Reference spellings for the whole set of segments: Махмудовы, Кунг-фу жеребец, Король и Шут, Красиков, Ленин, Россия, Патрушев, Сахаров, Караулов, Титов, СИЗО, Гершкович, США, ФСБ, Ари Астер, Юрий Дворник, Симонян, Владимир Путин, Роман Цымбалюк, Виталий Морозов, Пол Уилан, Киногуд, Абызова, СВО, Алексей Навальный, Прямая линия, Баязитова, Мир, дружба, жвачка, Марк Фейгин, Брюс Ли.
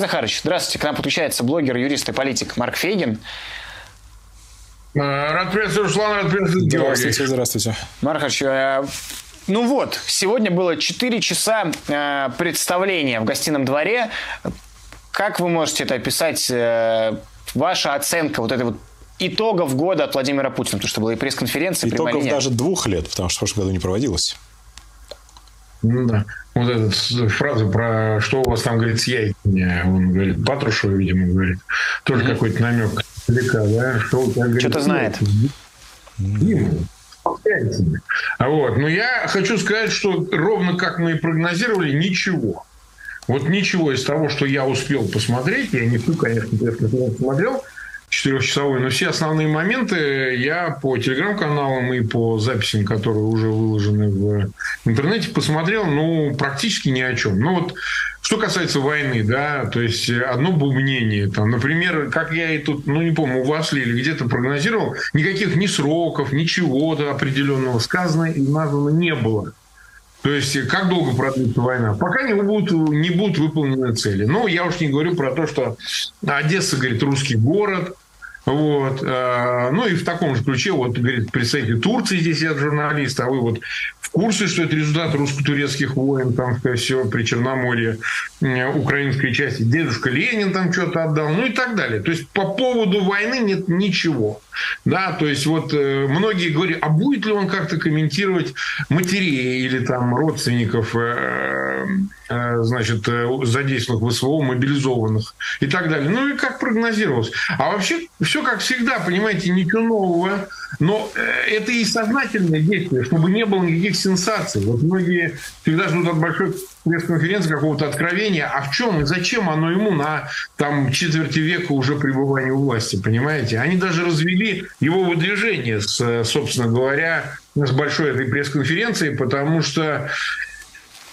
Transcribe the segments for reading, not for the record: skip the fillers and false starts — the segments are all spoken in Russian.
Захарович, здравствуйте. К нам подключается блогер, юрист и политик Марк Фейгин. Рад приветствовать, Руслан, рад приветствовать. Здравствуйте, здравствуйте. Марк Захарович, ну вот, сегодня было 4 часа представления в Гостином дворе. Как вы можете это описать? Ваша оценка вот этой вот итогов года от Владимира Путина? Потому что была и пресс-конференция, и итогов даже 2 лет, потому что в прошлом году не проводилось. Ну да. Вот эта фраза про «что у вас там, говорит, с яйцами», он говорит, Патрушева, видимо, говорит. Тоже какой-то намек. Да? Что-то знает. Вот. Но я хочу сказать, что ровно как мы и прогнозировали, ничего. Вот ничего из того, что я успел посмотреть, я не всю, конечно, смотрел, 4-часовой, но все основные моменты я по телеграм-каналам и по записям, которые уже выложены в интернете, посмотрел, ну, практически ни о чем. Ну, вот, что касается войны, да, то есть одно бубнение, там, например, как я и тут, ну, не помню, у вас ли или где-то прогнозировал, никаких ни сроков, ничего-то определенного сказано и названо не было. То есть, как долго продлится война? Пока не будут выполнены цели. Ну, я уж не говорю про то, что Одесса, говорит, русский город. Вот. Ну, и в таком же ключе, вот, говорит, представитель Турции здесь, я журналист, а вы вот в курсе, что это результат русско-турецких войн, там все при Черноморье, украинской части. Дедушка Ленин там что-то отдал, ну и так далее. То есть, по поводу войны нет ничего. Да, то есть, вот многие говорят, а будет ли он как-то комментировать матерей или там родственников, значит, задействованных в СВО, мобилизованных и так далее. Ну и как прогнозировалось. А вообще, все как всегда, понимаете, ничего нового. Но это и сознательное действие, чтобы не было никаких сенсаций. Вот многие всегда ждут от большой пресс-конференции какого-то откровения. А в чем и зачем оно ему на там, четверти века уже пребывания у власти, понимаете? Они даже развели его выдвижение, собственно говоря, с большой этой пресс-конференции, потому что...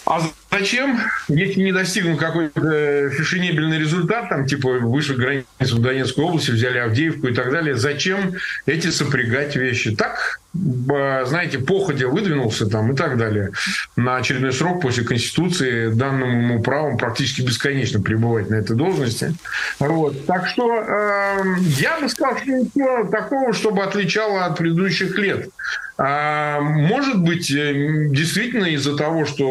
А зачем, если не достигнут какой-то фешенебельный результат, там, типа, вышли границу Донецкой области, взяли Авдеевку и так далее, зачем эти сопрягать вещи? Так, знаете, походя выдвинулся там и так далее. На очередной срок после Конституции данным ему правом практически бесконечно пребывать на этой должности. Вот. Так что я бы сказал, что ничего такого, чтобы отличало от предыдущих лет. Может быть, действительно из-за того, что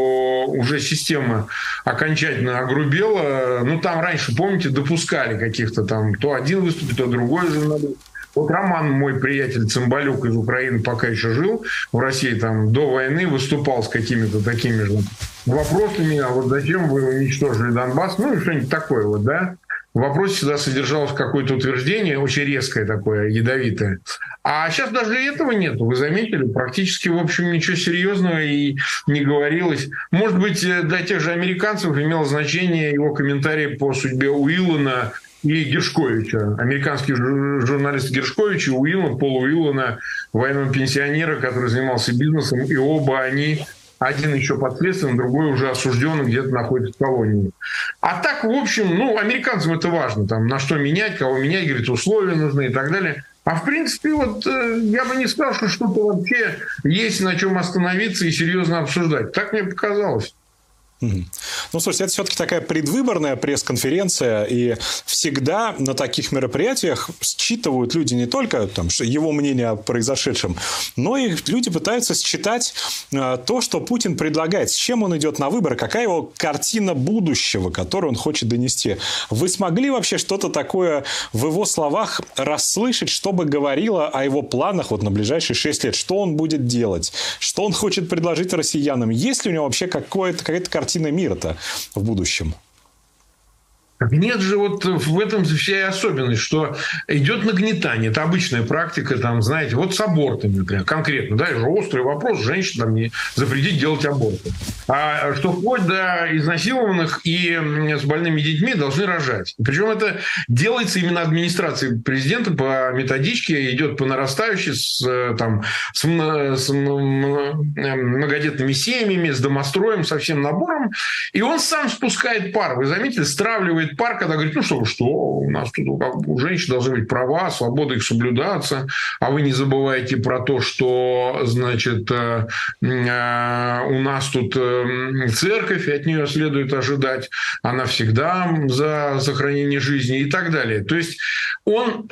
уже система окончательно огрубела, ну там раньше, помните, допускали каких-то там, то один выступит, то другой журналист. Вот Роман, мой приятель Цымбалюк из Украины, пока еще жил в России, там до войны выступал с какими-то такими же вопросами, а вот зачем вы уничтожили Донбасс, ну и что-нибудь такое вот, да. В вопросе всегда содержалось какое-то утверждение, очень резкое такое, ядовитое. А сейчас даже этого нет. Вы заметили, практически, в общем, ничего серьезного и не говорилось. Может быть, для тех же американцев имело значение его комментарии по судьбе Уилана и Гершковича. Американский журналист Гершкович и Уилан, Пол Уилана, военного пенсионера, который занимался бизнесом, и оба они... Один еще под следствием, другой уже осужденный, где-то находится в колонии. А так, в общем, ну, американцам это важно, там, на что менять, кого менять, говорит, условия нужны и так далее. А в принципе, вот я бы не сказал, что что-то вообще есть на чем остановиться и серьезно обсуждать. Так мне показалось. Ну, слушайте, это все-таки такая предвыборная пресс-конференция, и всегда на таких мероприятиях считывают люди не только там, его мнение о произошедшем, но и люди пытаются считать то, что Путин предлагает, с чем он идет на выборы, какая его картина будущего, которую он хочет донести. Вы смогли вообще что-то такое в его словах расслышать, чтобы говорило о его планах вот на ближайшие 6 лет, что он будет делать, что он хочет предложить россиянам, есть ли у него вообще какая-то картина? Картина мира-то в будущем. Нет же, вот в этом вся и особенность, что идет нагнетание. Это обычная практика, там, знаете, вот с абортами, например, конкретно, да, острый вопрос, женщинам не запретить делать аборты. А что вплоть до изнасилованных и с больными детьми должны рожать. Причем это делается именно администрацией президента по методичке, идет по нарастающей с многодетными семьями, с домостроем, со всем набором. И он сам спускает пар. Вы заметили, стравливает говорит, пар, когда говорит, ну что, у нас тут у женщин должны быть права, свобода их соблюдаться, а вы не забывайте про то, что, значит, у нас тут церковь, и от нее следует ожидать, она всегда за сохранение жизни и так далее. То есть он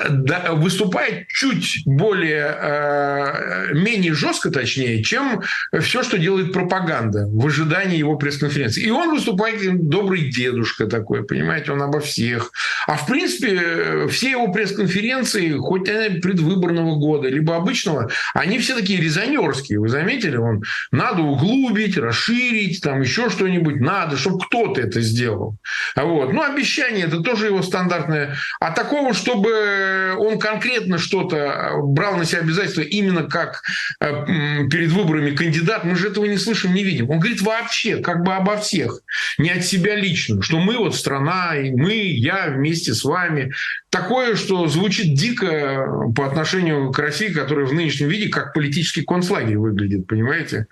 выступает чуть менее жестко, точнее, чем все, что делает пропаганда в ожидании его пресс-конференции. И он выступает добрый дедушка такой, понимаете, он обо всех. А в принципе, все его пресс-конференции, хоть они предвыборного года, либо обычного, они все такие резонерские, вы заметили? Он надо углубить, расширить, там еще что-нибудь надо, чтобы кто-то это сделал. Вот. Ну, обещание, это тоже его стандартное. А такого, чтобы он конкретно что-то брал на себя обязательства именно как перед выборами кандидат, мы же этого не слышим, не видим. Он говорит вообще, как бы обо всех, не от себя лично, что мы вот страна, и мы, я вместе с вами. Такое, что звучит дико по отношению к России, которая в нынешнем виде как политический концлагерь выглядит, понимаете?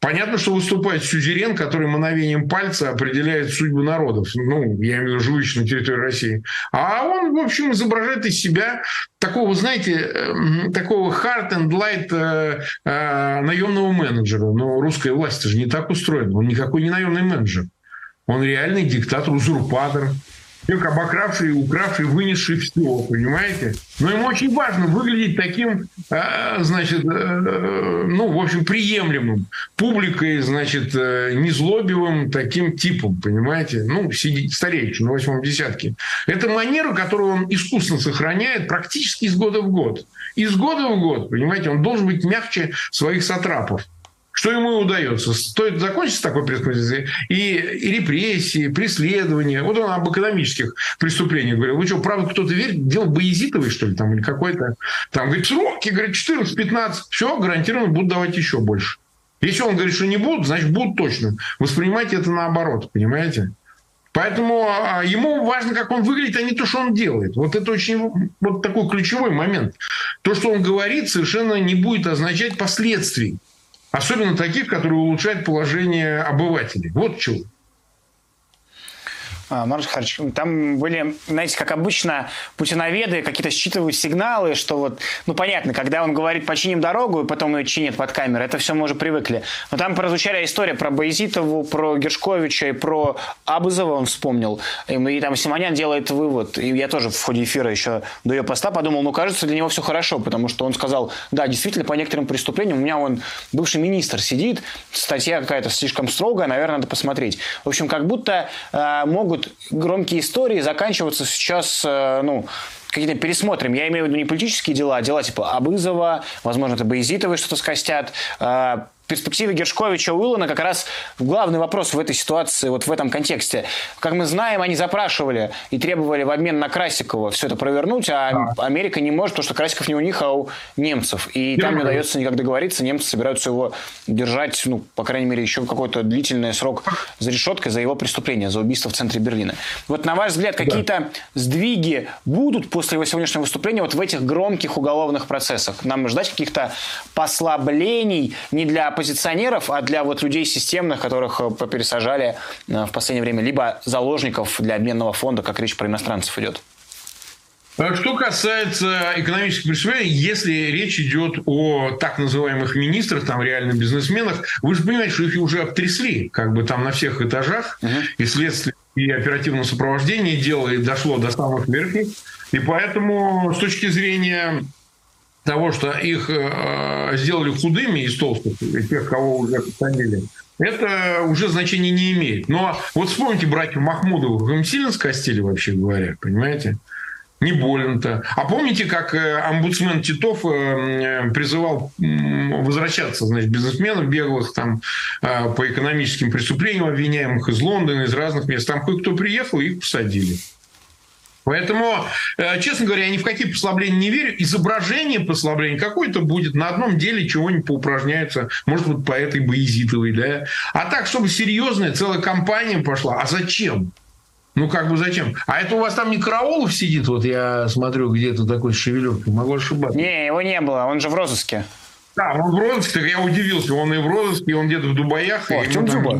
Понятно, что выступает сюзерен, который мановением пальца определяет судьбу народов, ну, я имею в виду живущих на территории России. А он, в общем, изображает из себя такого, знаете, такого hard and light наемного менеджера. Но русская власть же не так устроена, он никакой не наемный менеджер. Он реальный диктатор, узурпатор, человек, обокравший, укравший, вынесший все, понимаете? Но ему очень важно выглядеть таким, значит, ну, в общем, приемлемым публикой, значит, незлобивым таким типом, понимаете? Ну, стареющий, на 8-м десятке. Это манера, которую он искусно сохраняет практически из года в год. Из года в год, понимаете, он должен быть мягче своих сатрапов. Что ему и удается? Стоит закончить такой пресс-конференции, и репрессии, преследования. Вот он об экономических преступлениях говорил. Вы что, правда, кто-то верит? Дело Баязитовой, что ли, там, или какой-то? Там, говорит, сроки, говорит, 14-15. Все, гарантированно будут давать еще больше. Если он говорит, что не будут, значит, будут точно. Воспринимайте это наоборот, понимаете? Поэтому ему важно, как он выглядит, а не то, что он делает. Вот это очень вот такой ключевой момент. То, что он говорит, совершенно не будет означать последствий. Особенно таких, которые улучшают положение обывателей. Вот чего. Марк Захарович, там были, знаете, как обычно, путиноведы какие-то считывают сигналы, что вот, ну понятно, когда он говорит «починим дорогу», и потом ее чинят под камеры, это все мы уже привыкли. Но там прозвучала история про Баязитову, про Гершковича и про Абызова, он вспомнил. И там Симонян делает вывод, и я тоже в ходе эфира еще до ее поста подумал, ну кажется, для него все хорошо, потому что он сказал, да, действительно, по некоторым преступлениям у меня он бывший министр сидит, статья какая-то слишком строгая, наверное, надо посмотреть. В общем, как будто могут громкие истории заканчиваются сейчас, ну, какие-то пересмотрим. Я имею в виду не политические дела, а дела типа Абызова, возможно, это Баязитовы что-то скостят. Перспективы Гершковича, Уилана как раз главный вопрос в этой ситуации, вот в этом контексте. Как мы знаем, они запрашивали и требовали в обмен на Красикова все это провернуть, а Америка не может, потому что Красиков не у них, а у немцев. И там не удается никак договориться, немцы собираются его держать, ну, по крайней мере, еще какой-то длительный срок за решеткой за его преступление, за убийство в центре Берлина. Вот на ваш взгляд, какие-то сдвиги будут после его сегодняшнего выступления вот в этих громких уголовных процессах? Нам ждать каких-то послаблений не для оппозиционеров, а для вот людей системных, которых пересажали в последнее время, либо заложников для обменного фонда, как речь про иностранцев идет? Что касается экономических преступлений, если речь идет о так называемых министрах, там реально бизнесменах, вы же понимаете, что их уже обтрясли, как бы там на всех этажах, и следствие, и оперативное сопровождение дела и дошло до самых верхних, и поэтому с точки зрения того, что их сделали худыми из толстых, тех, кого уже посадили, это уже значения не имеет. Но вот вспомните братьев Махмудовых, им сильно скостили, вообще говоря, понимаете? Не больно-то. А помните, как омбудсмен Титов призывал возвращаться, значит, бизнесменов беглых там, по экономическим преступлениям, обвиняемых из Лондона, из разных мест. Там кое-кто приехал, их посадили. Поэтому, честно говоря, я ни в какие послабления не верю. Изображение послаблений какое-то будет. На одном деле чего-нибудь поупражняются. Может, вот по этой Баязитовой, да? А так, чтобы серьезная целая кампания пошла. А зачем? Ну, как бы зачем? А это у вас там не Караулов сидит? Вот я смотрю, где-то такой шевелюр. Могу ошибаться. Не, его не было. Он же в розыске. Да, он в розыске, я удивился, он и в розыске, он где-то в Дубаях. О, Артем Дзюба.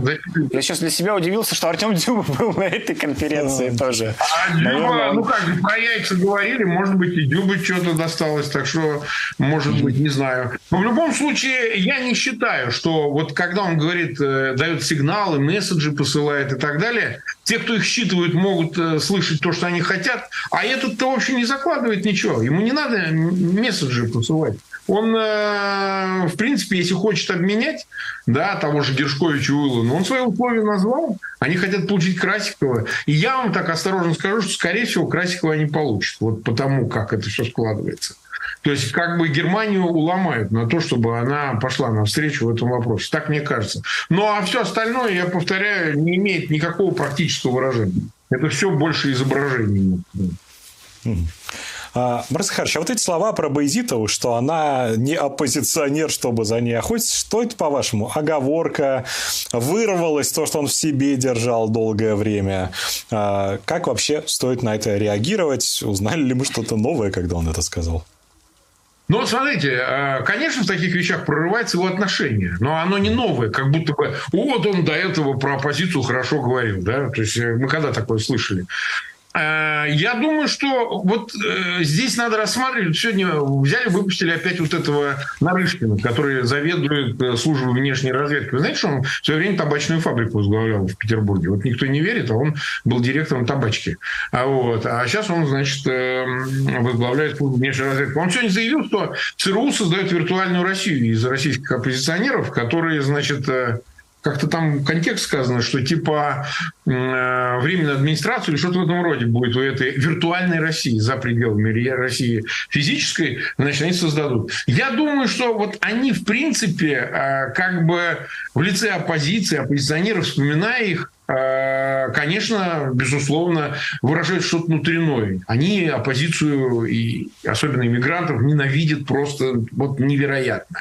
Я сейчас для себя удивился, что Артем Дзюба был на этой конференции тоже. А Дзюба, ну как, про яйца говорили, может быть, и Дзюбе что-то досталось, так что, может быть, не знаю. Но в любом случае, я не считаю, что вот когда он говорит, дает сигналы, месседжи посылает и так далее, те, кто их считывают, могут слышать то, что они хотят, а этот-то вообще не закладывает ничего, ему не надо месседжи посылать. Он, в принципе, если хочет обменять, да, того же Гершковича и Уилана, он свои условия назвал, они хотят получить Красикова. И я вам так осторожно скажу, что, скорее всего, Красикова они получат, вот потому как это все складывается. То есть, как бы Германию уломают на то, чтобы она пошла навстречу в этом вопросе. Так мне кажется. Ну, а все остальное, я повторяю, не имеет никакого практического выражения. Это все больше изображение. Марк Сахарович, а вот эти слова про Байзитову, что она не оппозиционер, чтобы за ней охотиться, что это, по-вашему, оговорка? Вырвалось то, что он в себе держал долгое время? Как вообще стоит на это реагировать? Узнали ли мы что-то новое, когда он это сказал? Ну, смотрите, конечно, в таких вещах прорывается его отношение, но оно не новое, как будто бы вот он до этого про оппозицию хорошо говорил, да, то есть мы когда такое слышали. Я думаю, что вот здесь надо рассматривать. Сегодня взяли, выпустили опять вот этого Нарышкина, который заведует службой внешней разведки. Вы знаете, что он в свое время табачную фабрику возглавлял в Петербурге? Вот никто не верит, а он был директором табачки. А сейчас он, значит, возглавляет службу внешней разведки. Он сегодня заявил, что ЦРУ создает виртуальную Россию из российских оппозиционеров, которые, значит... Как-то там контекст сказано, что типа временная администрация или что-то в этом роде будет у этой виртуальной России за пределами России физической, значит, они создадут. Я думаю, что вот они, в принципе, как бы в лице оппозиции, оппозиционеров, вспоминая их, конечно, безусловно, выражают что-то внутреннее. Они оппозицию, и особенно иммигрантов, ненавидят просто вот невероятно.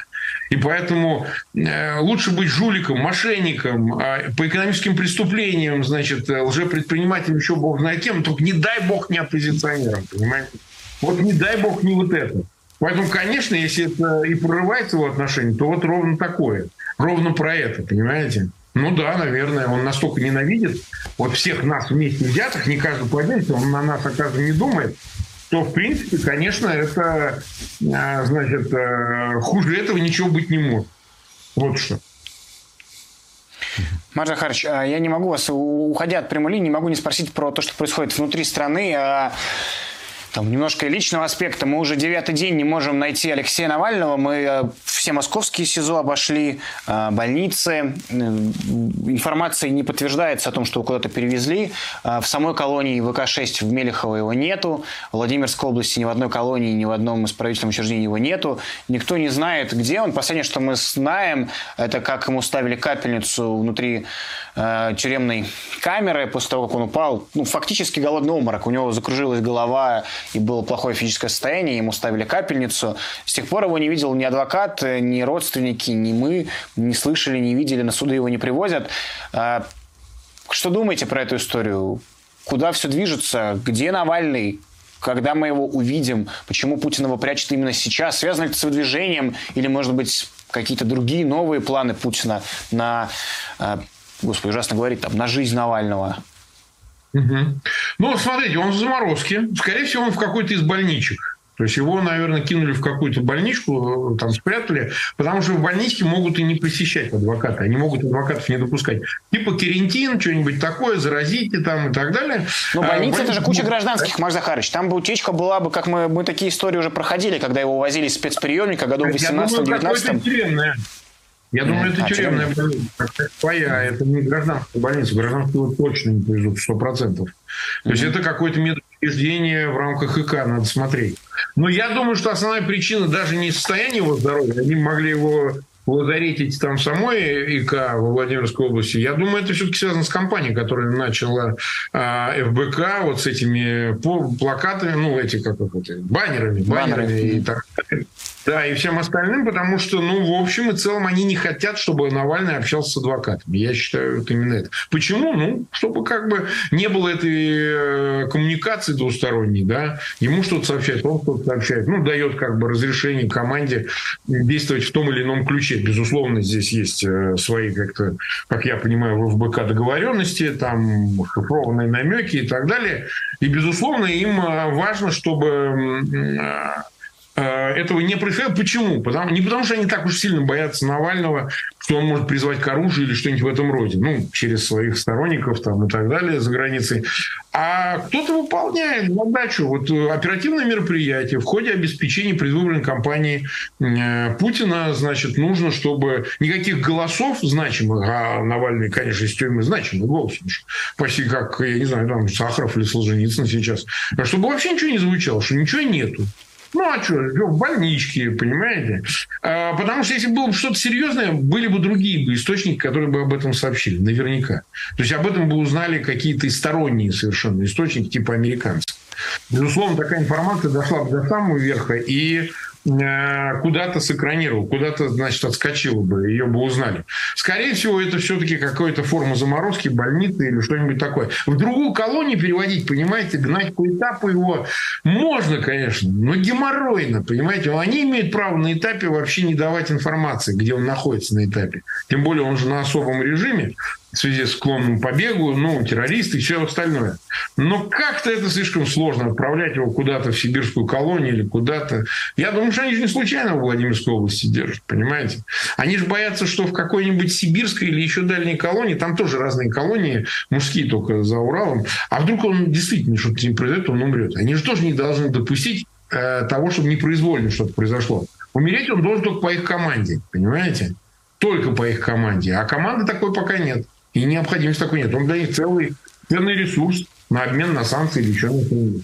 И поэтому лучше быть жуликом, мошенником, по экономическим преступлениям, значит, лжепредпринимателем, еще бог знает кем, только не дай бог не оппозиционером, понимаете? Вот не дай бог не вот это. Поэтому, конечно, если это и прорывается его отношение, то вот ровно такое, ровно про это, понимаете? Ну да, наверное, он настолько ненавидит, вот всех нас вместе взятых, не каждый по отдельности, он на нас, оказывается, не думает, то, в принципе, конечно, это, значит, хуже этого ничего быть не может. Вот что. Марк Захарович, я не могу вас, уходя от прямой линии, не могу не спросить про то, что происходит внутри страны. Там немножко личного аспекта. Мы уже 9-й день не можем найти Алексея Навального. Мы все московские СИЗО обошли, больницы. Информация не подтверждается о том, что его куда-то перевезли. В самой колонии ВК-6 в Мелехово его нету. В Владимирской области ни в одной колонии, ни в одном исправительном учреждении его нету. Никто не знает, где он. Последнее, что мы знаем, это как ему ставили капельницу внутри тюремной камеры после того, как он упал. Ну, фактически голодный обморок. У него закружилась голова, и было плохое физическое состояние, ему ставили капельницу. С тех пор его не видел ни адвокат, ни родственники, ни мы, не слышали, не видели, на суды его не привозят. Что думаете про эту историю? Куда все движется? Где Навальный? Когда мы его увидим? Почему Путин его прячет именно сейчас? Связано ли это с выдвижением? Или, может быть, какие-то другие новые планы Путина на, господи, ужасно говорить, там, на жизнь Навального? Угу. Ну, смотрите, он в заморозке. Скорее всего, он в какой-то из больничек. То есть его, наверное, кинули в какую-то больничку, там спрятали, потому что в больничке могут и не посещать адвоката, они могут адвокатов не допускать. Типа карантин, что-нибудь такое, заразите там и так далее. Но больница – это же куча гражданских, Марк Захарович. Там бы утечка была бы, как мы такие истории уже проходили, когда его увозили из спецприемника годом 18-19. Я думаю, это тюремная больница, как твоя, это не гражданская больница, гражданскую точно не повезут, 100%. То есть это какое-то медучреждение в рамках ИК, надо смотреть. Но я думаю, что основная причина даже не состояние его здоровья, они могли его лазаретить там самой ИК во Владимирской области, я думаю, это все-таки связано с компанией, которая начала ФБК вот с этими плакатами, ну, эти как это, баннерами и так далее. Да, и всем остальным, потому что, ну, в общем и целом, они не хотят, чтобы Навальный общался с адвокатами. Я считаю, вот именно это. Почему? Ну, чтобы как бы не было этой коммуникации двусторонней, да. Ему что-то сообщает, он что-то сообщает. Ну, дает как бы разрешение команде действовать в том или ином ключе. Безусловно, здесь есть свои как-то, как я понимаю, в ФБК договоренности, там, шифрованные намеки и так далее. И, безусловно, им важно, чтобы... этого не происходило. Почему? Не потому, что они так уж сильно боятся Навального, что он может призвать к оружию или что-нибудь в этом роде. Ну, через своих сторонников там, и так далее за границей. А кто-то выполняет задачу. Вот оперативное мероприятие в ходе обеспечения предвыборной кампании Путина, значит, нужно, чтобы никаких голосов значимых, а Навальный, конечно, из тюрьмы значимый голос, почти как, я не знаю, там Сахаров или Солженицын сейчас, чтобы вообще ничего не звучало, что ничего нету. Ну, а что, в больничке, понимаете? Потому что если было бы что-то серьезное, были бы другие источники, которые бы об этом сообщили, наверняка. То есть об этом бы узнали какие-то сторонние совершенно источники, типа американцев. Безусловно, такая информация дошла бы до самого верха и куда-то сэкранировала, куда-то, значит, отскочила бы, ее бы узнали. Скорее всего, это все-таки какая-то форма заморозки, больницы или что-нибудь такое. В другую колонию переводить, понимаете, гнать по этапу его можно, конечно, но геморройно, понимаете. Они имеют право на этапе вообще не давать информации, где он находится на этапе. Тем более он же на особом режиме, в связи с склонным побегу, ну, террористы и все остальное. Но как-то это слишком сложно, отправлять его куда-то в сибирскую колонию или куда-то. Я думаю, что они же не случайно в Владимирской области держат, понимаете? Они же боятся, что в какой-нибудь сибирской или еще дальней колонии, там тоже разные колонии, мужские только за Уралом, а вдруг он действительно что-то с ним произойдет, он умрет. Они же тоже не должны допустить того, чтобы непроизвольно что-то произошло. Умереть он должен только по их команде, понимаете? Только по их команде. А команды такой пока нет. И необходимости такой нет. Он для них целый ценный ресурс на обмен на санкции или еще что-нибудь.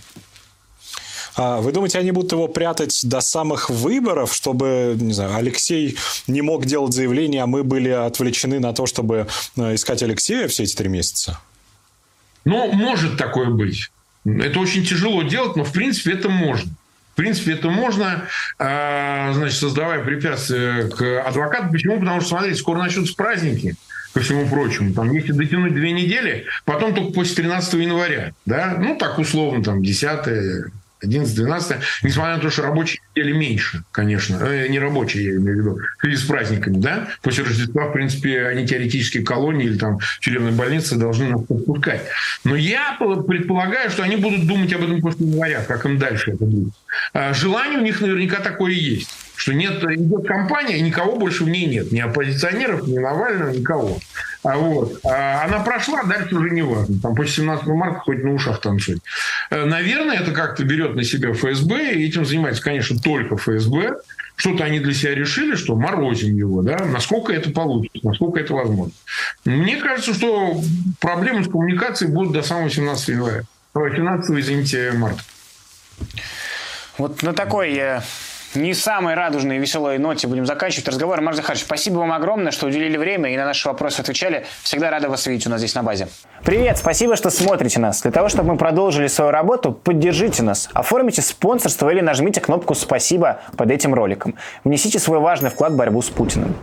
Вы думаете, они будут его прятать до самых выборов, чтобы, не знаю, Алексей не мог делать заявление, а мы были отвлечены на то, чтобы искать Алексея все эти 3 месяца? Ну, может такое быть. Это очень тяжело делать, но в принципе это можно. В принципе, это можно, значит, создавая препятствия к адвокату. Почему? Потому что, смотрите, скоро начнутся праздники. Ко всему прочему, там, если дотянуть 2 недели, потом только после 13 января, да, ну, так условно, там, 10-е, 11-е, 12-е, несмотря на то, что рабочие недели меньше, конечно, не рабочие, я имею в виду, в связи с праздниками, да, после Рождества, в принципе, они теоретически колонии или там тюремные больницы должны нас подпускать. Но я предполагаю, что они будут думать об этом после января, как им дальше это будет. Желание у них наверняка такое есть, что нет, идет кампания, и никого больше в ней нет. Ни оппозиционеров, ни Навального, никого. Вот. Она прошла, дальше уже не важно. Там после 17 марта хоть на ушах танцует. Наверное, это как-то берет на себя ФСБ, и этим занимается, конечно, только ФСБ. Что-то они для себя решили, что морозим его, да, насколько это получится, насколько это возможно. Мне кажется, что проблемы с коммуникацией будут до самого 17 марта. Вот на такой не самой радужной и веселой ноте будем заканчивать разговор. Марк Захарович, спасибо вам огромное, что уделили время и на наши вопросы отвечали. Всегда рады вас видеть у нас здесь на базе. Привет, спасибо, что смотрите нас. Для того, чтобы мы продолжили свою работу, поддержите нас. Оформите спонсорство или нажмите кнопку «Спасибо» под этим роликом. Внесите свой важный вклад в борьбу с Путиным.